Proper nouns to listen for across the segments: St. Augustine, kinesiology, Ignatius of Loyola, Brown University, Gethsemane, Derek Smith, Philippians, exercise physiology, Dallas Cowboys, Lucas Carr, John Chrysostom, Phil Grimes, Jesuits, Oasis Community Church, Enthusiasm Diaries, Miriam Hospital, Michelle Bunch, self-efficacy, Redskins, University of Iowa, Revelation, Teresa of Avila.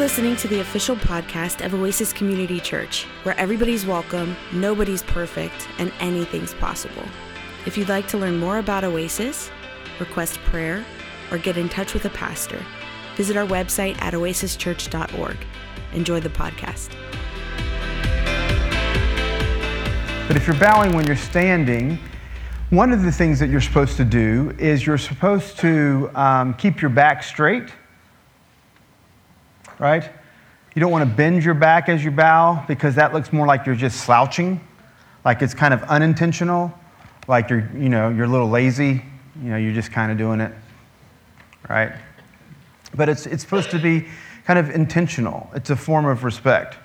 listening to the official podcast of Oasis Community Church, where everybody's welcome, nobody's perfect, and anything's possible. If you'd like to learn more about Oasis, request prayer, or get in touch with a pastor, visit our website at oasischurch.org. Enjoy the podcast. But if you're bowing when you're standing, one of the things that you're supposed to do is you're supposed to keep your back straight, right? You don't want to bend your back as you bow, because that looks more like you're just slouching, like it's kind of unintentional, like you're a little lazy, you're just kind of doing it, right? But it's supposed to be kind of intentional. It's a form of respect.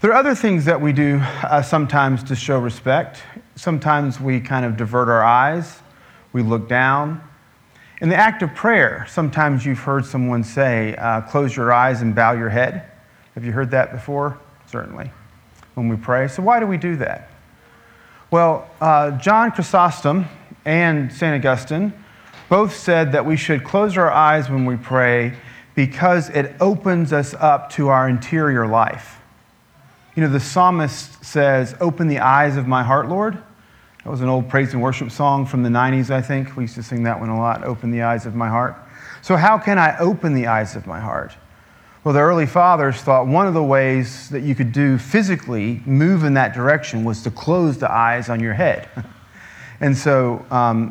There are other things that we do sometimes to show respect. Sometimes we kind of divert our eyes. We look down. In the act of prayer, sometimes you've heard someone say, close your eyes and bow your head. Have you heard that before? Certainly, when we pray. So why do we do that? Well, John Chrysostom and St. Augustine both said that we should close our eyes when we pray because it opens us up to our interior life. The psalmist says, open the eyes of my heart, Lord. That was an old praise and worship song from the 90s, I think. We used to sing that one a lot, open the eyes of my heart. So how can I open the eyes of my heart? Well, the early fathers thought one of the ways that you could do physically move in that direction was to close the eyes on your head. And so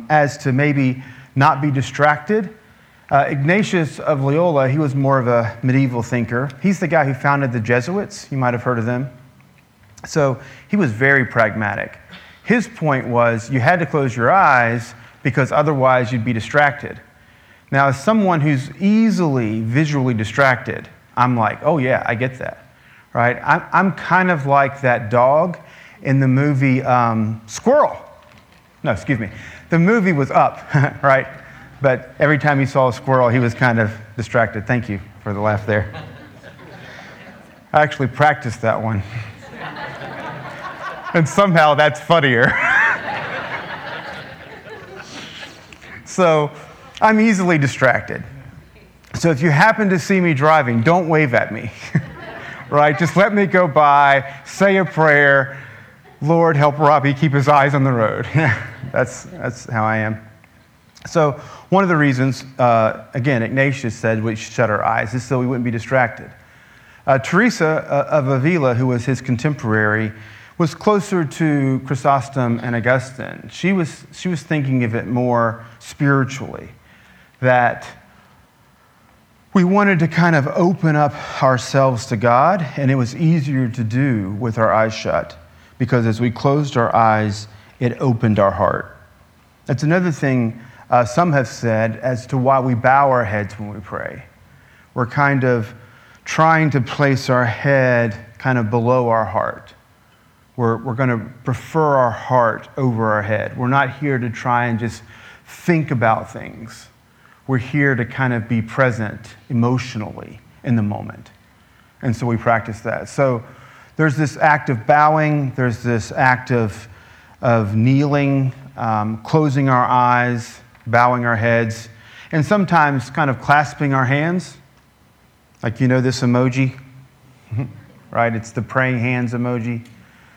as to maybe not be distracted, Ignatius of Loyola, he was more of a medieval thinker. He's the guy who founded the Jesuits. You might have heard of them. So he was very pragmatic. His point was you had to close your eyes because otherwise you'd be distracted. Now, as someone who's easily visually distracted, I'm like, oh yeah, I get that, right? I'm kind of like that dog in the movie The movie was Up, right? But every time he saw a squirrel, he was kind of distracted. Thank you for the laugh there. I actually practiced that one. And somehow that's funnier. So I'm easily distracted. So if you happen to see me driving, don't wave at me. Right? Just let me go by, say a prayer. Lord, help Robbie keep his eyes on the road. That's how I am. So one of the reasons, again, Ignatius said we should shut our eyes is so we wouldn't be distracted. Teresa of Avila, who was his contemporary, was closer to Chrysostom and Augustine. She was thinking of it more spiritually, that we wanted to kind of open up ourselves to God, and it was easier to do with our eyes shut, because as we closed our eyes, it opened our heart. That's another thing. Some have said as to why we bow our heads when we pray. We're kind of trying to place our head kind of below our heart. We're going to prefer our heart over our head. We're not here to try and just think about things. We're here to kind of be present emotionally in the moment. And so we practice that. So there's this act of bowing. There's this act of kneeling, closing our eyes, bowing our heads, and sometimes kind of clasping our hands, like this emoji, right? It's the praying hands emoji.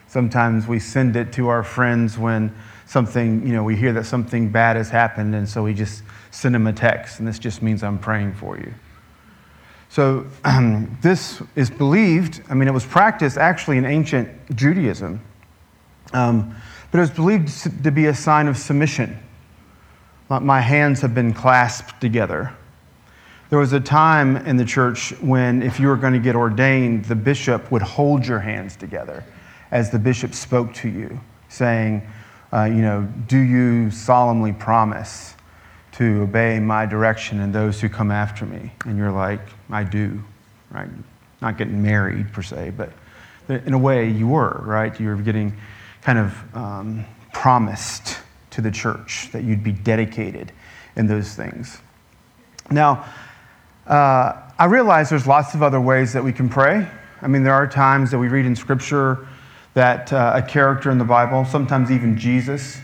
Sometimes we send it to our friends when something, we hear that something bad has happened, and so we just send them a text, and this just means I'm praying for you. So this is believed, it was practiced actually in ancient Judaism, but it was believed to be a sign of submission. My hands have been clasped together. There was a time in the church when if you were going to get ordained, the bishop would hold your hands together as the bishop spoke to you, saying, do you solemnly promise to obey my direction and those who come after me? And you're like, I do, right? Not getting married per se, but in a way you were, right? You were getting kind of promised to the church, that you'd be dedicated in those things. Now, I realize there's lots of other ways that we can pray. There are times that we read in Scripture that a character in the Bible, sometimes even Jesus,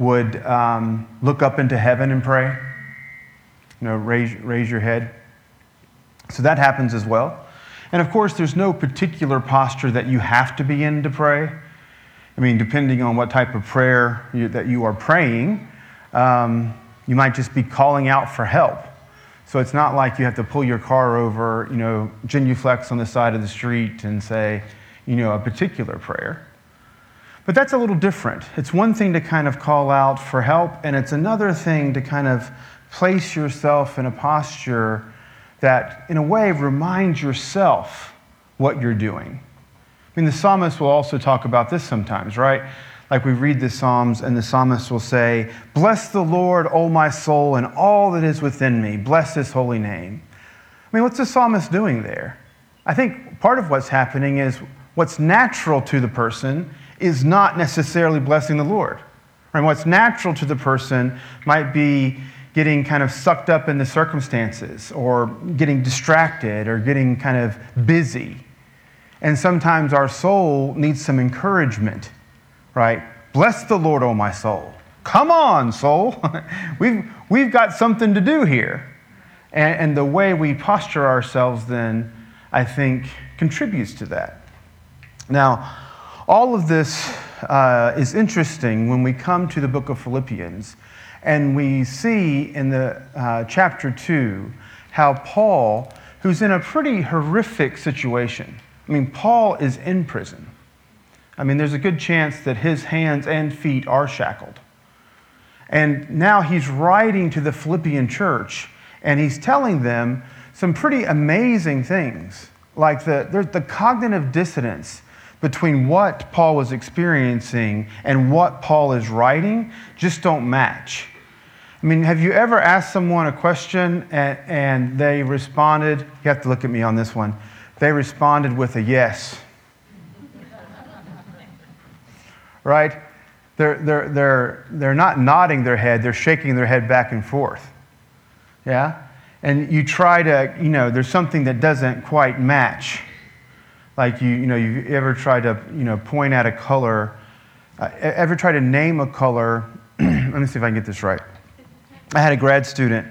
would look up into heaven and pray. Raise your head. So that happens as well. And of course, there's no particular posture that you have to be in to pray. I mean, depending on what type of prayer that you are praying, you might just be calling out for help. So it's not like you have to pull your car over, genuflex on the side of the street and say, a particular prayer. But that's a little different. It's one thing to kind of call out for help, and it's another thing to kind of place yourself in a posture that, in a way, reminds yourself what you're doing. I mean, the psalmist will also talk about this sometimes, right? Like we read the Psalms, and the psalmist will say, "Bless the Lord, O my soul, and all that is within me. Bless his holy name." I mean, what's the psalmist doing there? I think part of what's happening is what's natural to the person is not necessarily blessing the Lord. Right? What's natural to the person might be getting kind of sucked up in the circumstances, or getting distracted, or getting kind of busy. And sometimes our soul needs some encouragement. Right? Bless the Lord, O my soul. Come on, soul. We've got something to do here. And the way we posture ourselves then, I think, contributes to that. Now, all of this is interesting when we come to the book of Philippians, and we see in the chapter 2 how Paul, who's in a pretty horrific situation, I mean, Paul is in prison. I mean, there's a good chance that his hands and feet are shackled. And now he's writing to the Philippian church, and he's telling them some pretty amazing things, like the cognitive dissonance between what Paul was experiencing and what Paul is writing just don't match. I mean, have you ever asked someone a question and they responded, you have to look at me on this one, they responded with a yes. Right? They're not nodding their head, they're shaking their head back and forth. Yeah? And you try to, there's something that doesn't quite match. Like, you ever try to, point at a color, ever try to name a color? Let me see if I can get this right. I had a grad student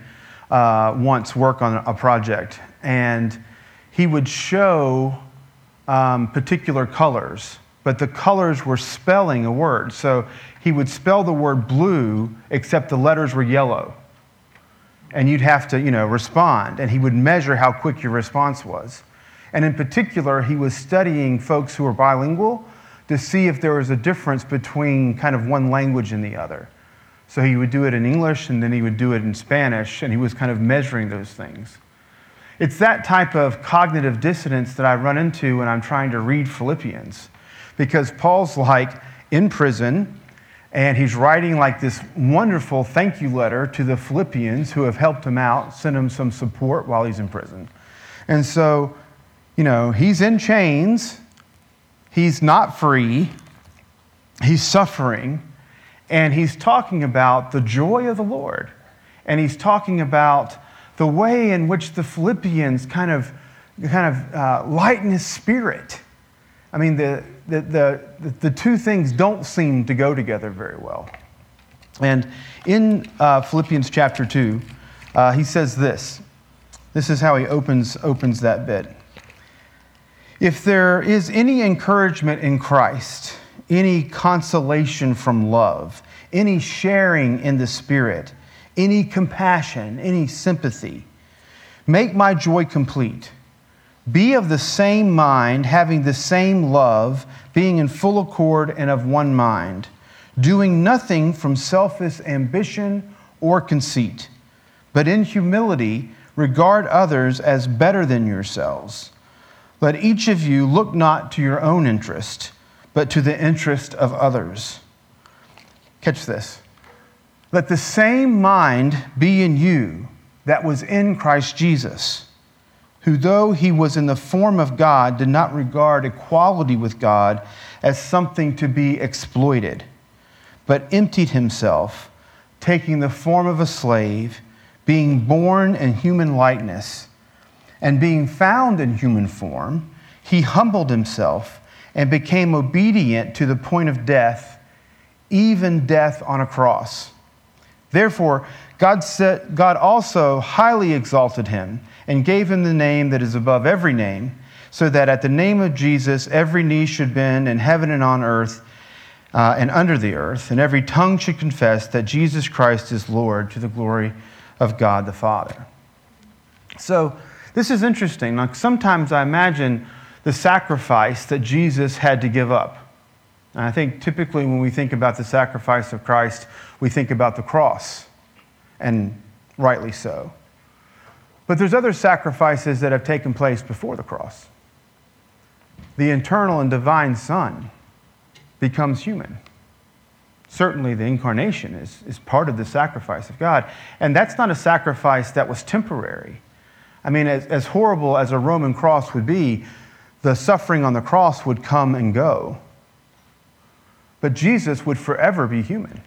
once work on a project, and he would show particular colors, but the colors were spelling a word. So he would spell the word blue, except the letters were yellow. And you'd have to, respond. And he would measure how quick your response was. And in particular, he was studying folks who were bilingual to see if there was a difference between kind of one language and the other. So he would do it in English, and then he would do it in Spanish, and he was kind of measuring those things. It's that type of cognitive dissonance that I run into when I'm trying to read Philippians. Because Paul's like in prison, and he's writing like this wonderful thank you letter to the Philippians who have helped him out, sent him some support while he's in prison. And so, he's in chains, he's not free, he's suffering, and he's talking about the joy of the Lord. And he's talking about the way in which the Philippians kind of lighten his spirit. I mean, the two things don't seem to go together very well. And in Philippians chapter 2, he says this. This is how he opens that bit. If there is any encouragement in Christ, any consolation from love, any sharing in the Spirit, any compassion, any sympathy, make my joy complete. Be of the same mind, having the same love, being in full accord and of one mind, doing nothing from selfish ambition or conceit, but in humility regard others as better than yourselves. Let each of you look not to your own interest, but to the interest of others. Catch this. Let the same mind be in you that was in Christ Jesus, who though he was in the form of God, did not regard equality with God as something to be exploited, but emptied himself, taking the form of a slave, being born in human likeness, and being found in human form, he humbled himself and became obedient to the point of death, even death on a cross. Therefore, God also highly exalted him and gave him the name that is above every name, so that at the name of Jesus every knee should bend in heaven and on earth and under the earth, and every tongue should confess that Jesus Christ is Lord, to the glory of God the Father. So this is interesting. Like, sometimes I imagine the sacrifice that Jesus had to give up. And I think typically when we think about the sacrifice of Christ, we think about the cross, and rightly so. But there's other sacrifices that have taken place before the cross. The eternal and divine Son becomes human. Certainly the incarnation is part of the sacrifice of God. And that's not a sacrifice that was temporary. I mean, as horrible as a Roman cross would be, the suffering on the cross would come and go. But Jesus would forever be human.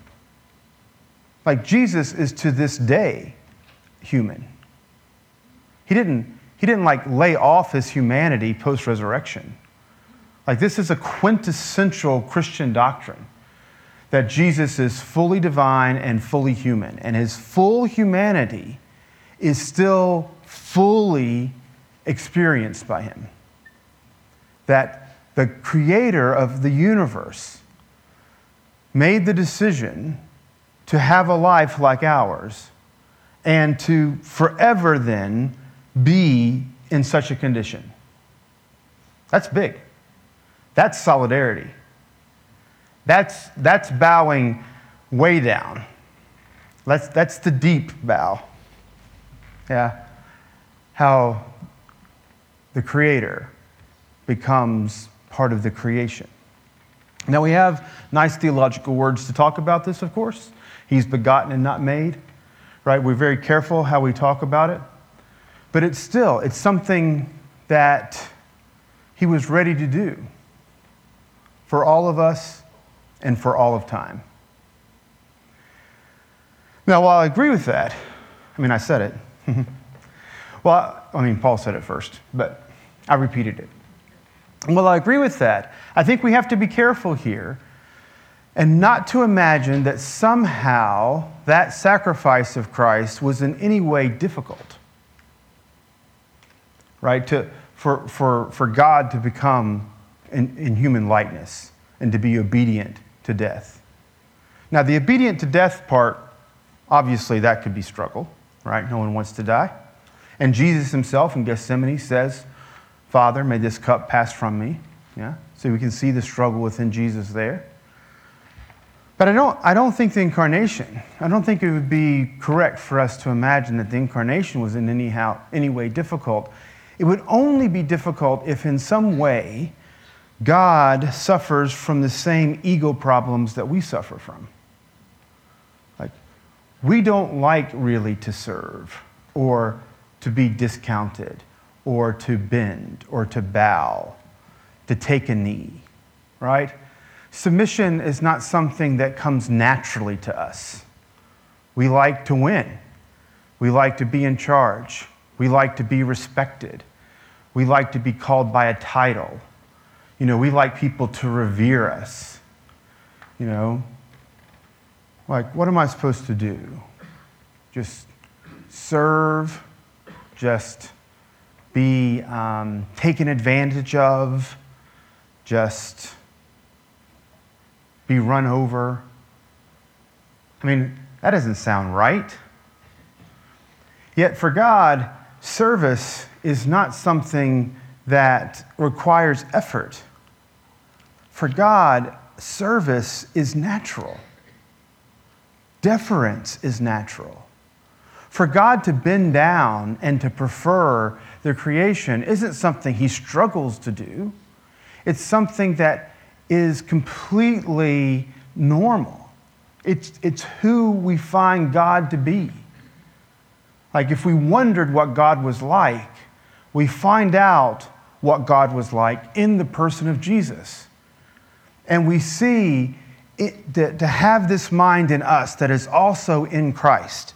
Like, Jesus is to this day human. He didn't like lay off his humanity post-resurrection. Like, this is a quintessential Christian doctrine, that Jesus is fully divine and fully human, and his full humanity is still fully experienced by him. That the creator of the universe made the decision to have a life like ours, and to forever then be in such a condition. That's big. That's solidarity. That's bowing way down. That's the deep bow. Yeah. How the Creator becomes part of the creation. Now, we have nice theological words to talk about this, of course. He's begotten and not made. Right? We're very careful how we talk about it. But it's something that he was ready to do for all of us and for all of time. Now, while I agree with that, I said it. Paul said it first, but I repeated it. While I agree with that, I think we have to be careful here and not to imagine that somehow that sacrifice of Christ was in any way difficult, right? For God to become in human likeness and to be obedient to death. Now, the obedient to death part, obviously that could be struggle, right? No one wants to die. And Jesus himself in Gethsemane says, "Father, may this cup pass from me." Yeah? So we can see the struggle within Jesus there. But I don't think the incarnation, I don't think it would be correct for us to imagine that the incarnation was in any way difficult. It would only be difficult if in some way God suffers from the same ego problems that we suffer from. Like, we don't like really to serve or to be discounted or to bend or to bow, to take a knee, right? Submission is not something that comes naturally to us. We like to win. We like to be in charge. We like to be respected. We like to be called by a title. You know, we like people to revere us. You know, like, what am I supposed to do? Just serve, just be taken advantage of, just be run over. That doesn't sound right. Yet for God, service is not something that requires effort. For God, service is natural. Deference is natural. For God to bend down and to prefer the creation isn't something he struggles to do. It's something that is completely normal. It's who we find God to be. Like, if we wondered what God was like, we find out what God was like in the person of Jesus. And we see it, to have this mind in us that is also in Christ.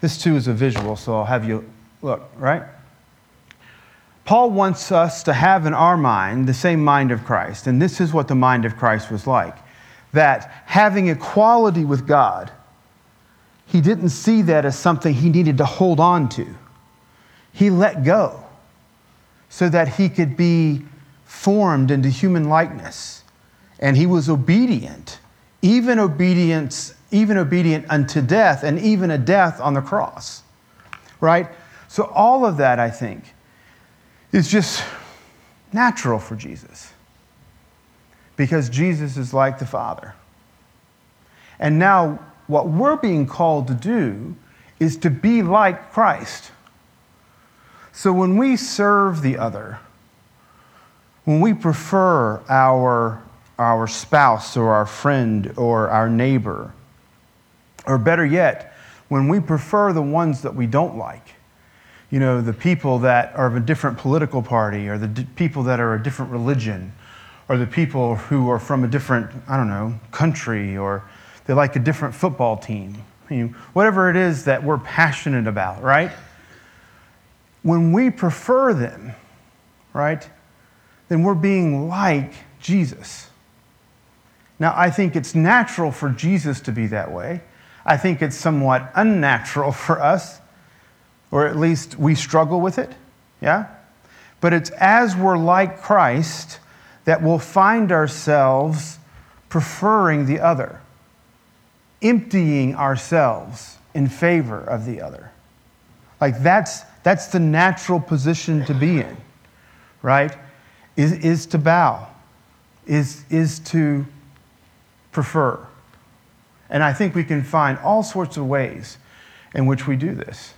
This too is a visual, so I'll have you look, right? Paul wants us to have in our mind the same mind of Christ, and this is what the mind of Christ was like, that having equality with God, He didn't see that as something he needed to hold on to. He let go so that he could be formed into human likeness. And he was obedient, even obedient unto death, and even a death on the cross, right? So all of that, I think, is just natural for Jesus, because Jesus is like the Father. And now what we're being called to do is to be like Christ. So when we serve the other, when we prefer our spouse or our friend or our neighbor, or better yet, when we prefer the ones that we don't like, you know, the people that are of a different political party, or the people that are a different religion, or the people who are from a different, I don't know, country, or they like a different football team, you know, whatever it is that we're passionate about, right? When we prefer them, right, then we're being like Jesus. Now, I think it's natural for Jesus to be that way. I think it's somewhat unnatural for us, or at least we struggle with it, yeah? But it's as we're like Christ that we'll find ourselves preferring the other, emptying ourselves in favor of the other. Like that's the natural position to be in, right? Is to bow, is to prefer. And I think we can find all sorts of ways in which we do this.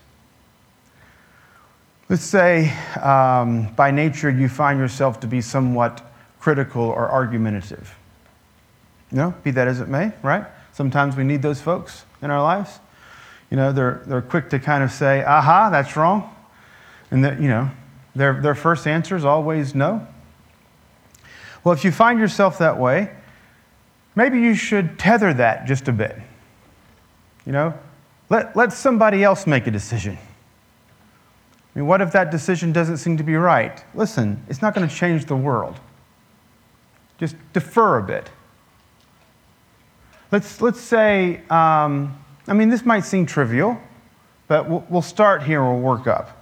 Let's say by nature you find yourself to be somewhat critical or argumentative. You know, be that as it may, right? Sometimes we need those folks in our lives. You know, they're quick to kind of say, "Aha, that's wrong," and that, you know, their first answer is always no. Well, if you find yourself that way, maybe you should tether that just a bit. You know, let somebody else make a decision. I mean, what if that decision doesn't seem to be right? Listen, it's not going to change the world. Just defer a bit. Let's say, I mean, this might seem trivial, but we'll start here and we'll work up.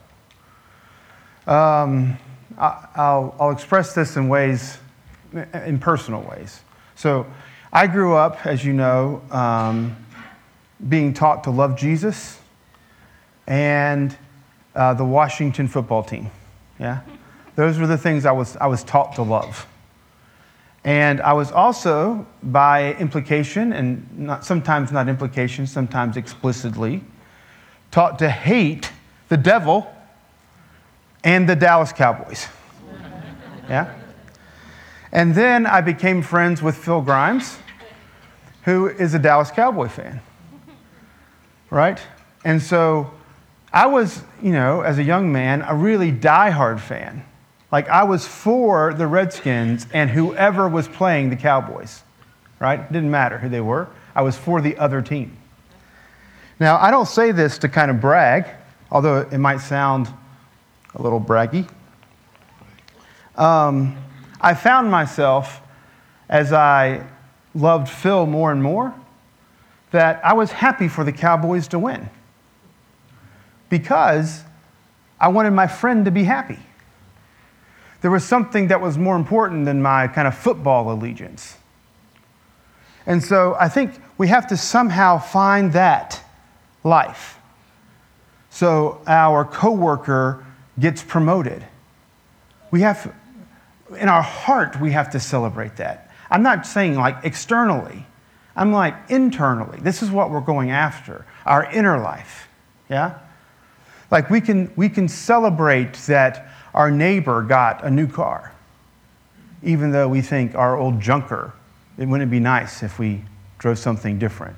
I'll express this in personal ways. So I grew up, as you know, being taught to love Jesus and the Washington football team. Yeah, those were the things I was taught to love, and I was also, by implication, and sometimes explicitly, taught to hate the devil and the Dallas Cowboys. Yeah, and then I became friends with Phil Grimes, who is a Dallas Cowboy fan. Right, and so I was, you know, as a young man, a really diehard fan. Like, I was for the Redskins and whoever was playing the Cowboys, right? It didn't matter who they were. I was for the other team. Now, I don't say this to kind of brag, although it might sound a little braggy. I found myself, as I loved Phil more and more, that I was happy for the Cowboys to win, because I wanted my friend to be happy. There was something that was more important than my kind of football allegiance. And so I think we have to somehow find that life. So our coworker gets promoted. We have, in our heart, we have to celebrate that. I'm not saying like externally. I'm like internally. This is what we're going after, our inner life, yeah? Like we can celebrate that our neighbor got a new car, even though we think our old junker, it wouldn't be nice if we drove something different.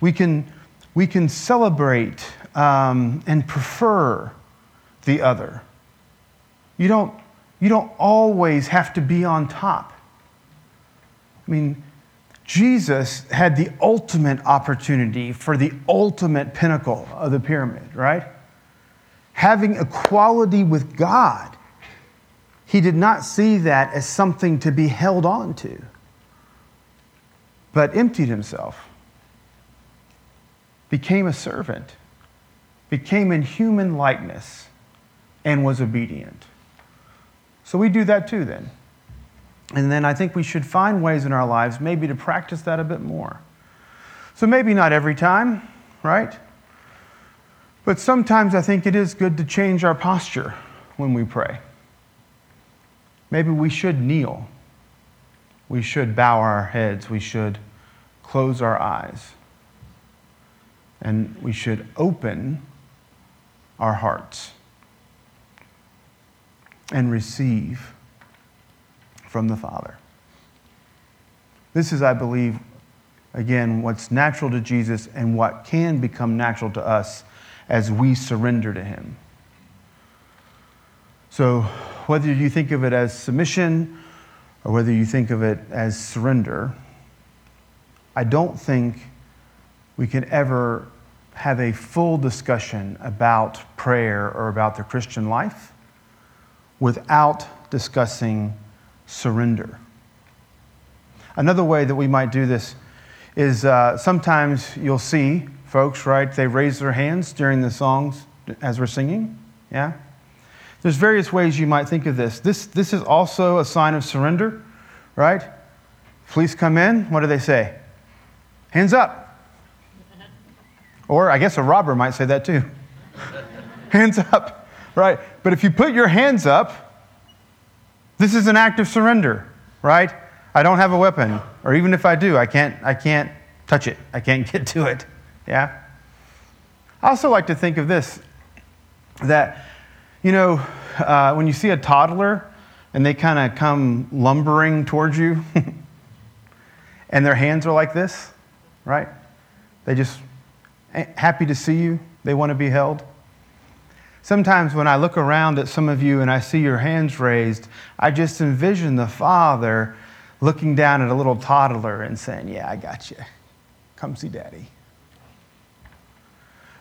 We can celebrate and prefer the other. You don't always have to be on top. I mean, Jesus had the ultimate opportunity for the ultimate pinnacle of the pyramid, right? Having equality with God, he did not see that as something to be held on to, but emptied himself. became a servant, became in human likeness, and was obedient. So we do that too then. And then I think we should find ways in our lives maybe to practice that a bit more. So maybe not every time, right? But sometimes I think it is good to change our posture when we pray. Maybe we should kneel. We should bow our heads. We should close our eyes. And we should open our hearts and receive from the Father. This is, I believe, again, what's natural to Jesus and what can become natural to us as we surrender to Him. So whether you think of it as submission or whether you think of it as surrender, I don't think we can ever have a full discussion about prayer or about the Christian life without discussing surrender. Another way that we might do this is sometimes you'll see folks, right, they raise their hands during the songs as we're singing, yeah? There's various ways you might think of this. This is also a sign of surrender, right? Police come in, what do they say? Hands up. Or I guess a robber might say that too. Hands up, right? But if you put your hands up, this is an act of surrender, right? I don't have a weapon, or even if I do, I can't touch it. I can't get to it, yeah? I also like to think of this, that, you know, when you see a toddler and they kind of come lumbering towards you and their hands are like this, right? They just happy to see you. They want to be held. Sometimes when I look around at some of you and I see your hands raised, I just envision the Father looking down at a little toddler and saying, yeah, I got you. Come see Daddy.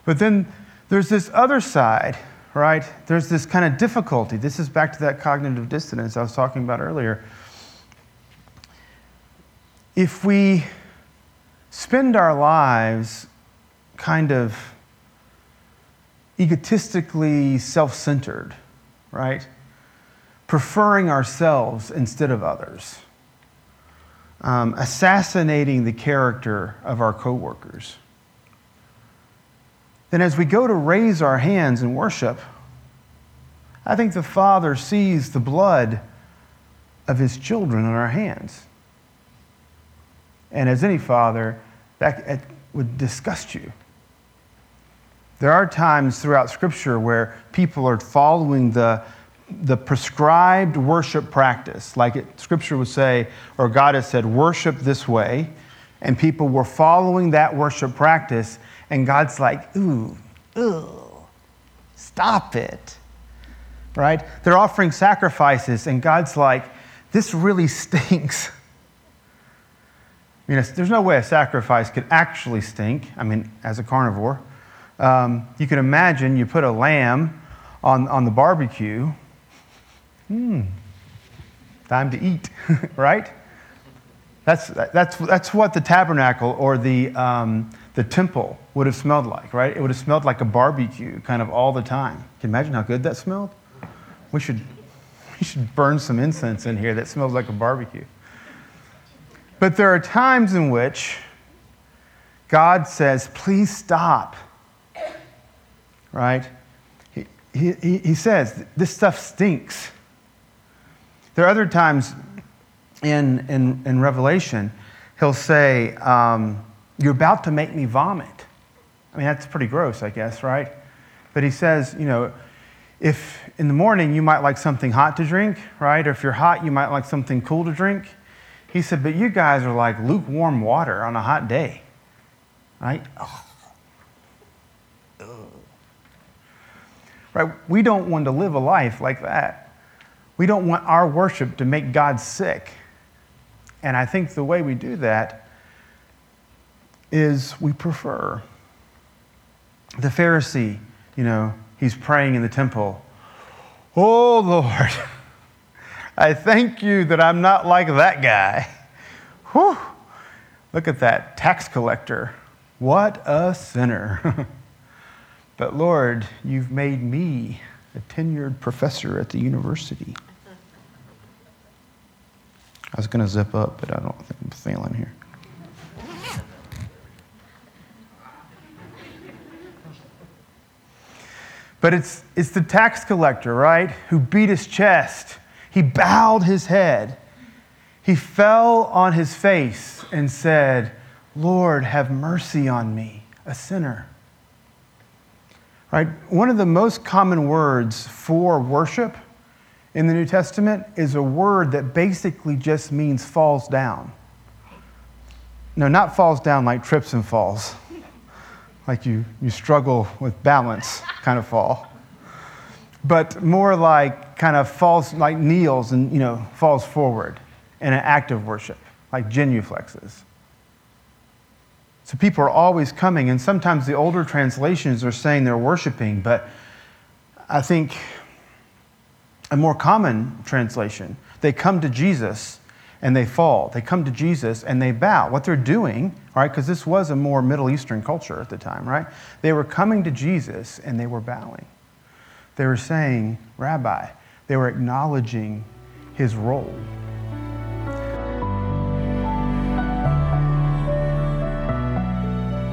But then there's this other side, right? There's this kind of difficulty. This is back to that cognitive dissonance I was talking about earlier. If we spend our lives kind of egotistically self-centered, right? Preferring ourselves instead of others. Assassinating the character of our coworkers. Then as we go to raise our hands in worship, I think the Father sees the blood of His children on our hands. And as any father, that would disgust you. There are times throughout Scripture where people are following the prescribed worship practice. Like Scripture would say, or God has said, worship this way. And people were following that worship practice. And God's like, stop it. Right? They're offering sacrifices. And God's like, this really stinks. I mean, there's no way a sacrifice could actually stink. I mean, as a carnivore. You can imagine you put a lamb on the barbecue. Time to eat, right? That's what the tabernacle or the temple would have smelled like, right? It would have smelled like a barbecue kind of all the time. Can you imagine how good that smelled? We should burn some incense in here that smells like a barbecue. But there are times in which God says, please stop. Right? He says, this stuff stinks. There are other times in Revelation, He'll say, you're about to make me vomit. I mean, that's pretty gross, I guess, right? But He says, you know, if in the morning you might like something hot to drink, right? Or if you're hot, you might like something cool to drink. He said, but you guys are like lukewarm water on a hot day. Right? Right? We don't want to live a life like that. We don't want our worship to make God sick. And I think the way we do that is we prefer. The Pharisee, you know, he's praying in the temple. Oh, Lord, I thank you that I'm not like that guy. Whew. Look at that tax collector What a sinner. But Lord, you've made me a tenured professor at the university. I was going to zip up, but I don't think I'm failing here. But it's the tax collector, right, who beat his chest. He bowed his head. He fell on his face and said, Lord, have mercy on me, a sinner. Right? One of the most common words for worship in the New Testament is a word that basically just means falls down. No, not falls down like trips and falls. Like you struggle with balance kind of fall. But more like kind of falls, like kneels and, falls forward in an act of worship, like genuflexes. So people are always coming, and sometimes the older translations are saying they're worshiping, but I think a more common translation, they come to Jesus and they fall. They come to Jesus and they bow. What they're doing, right? Because this was a more Middle Eastern culture at the time, right? They were coming to Jesus and they were bowing. They were saying, Rabbi. They were acknowledging his role.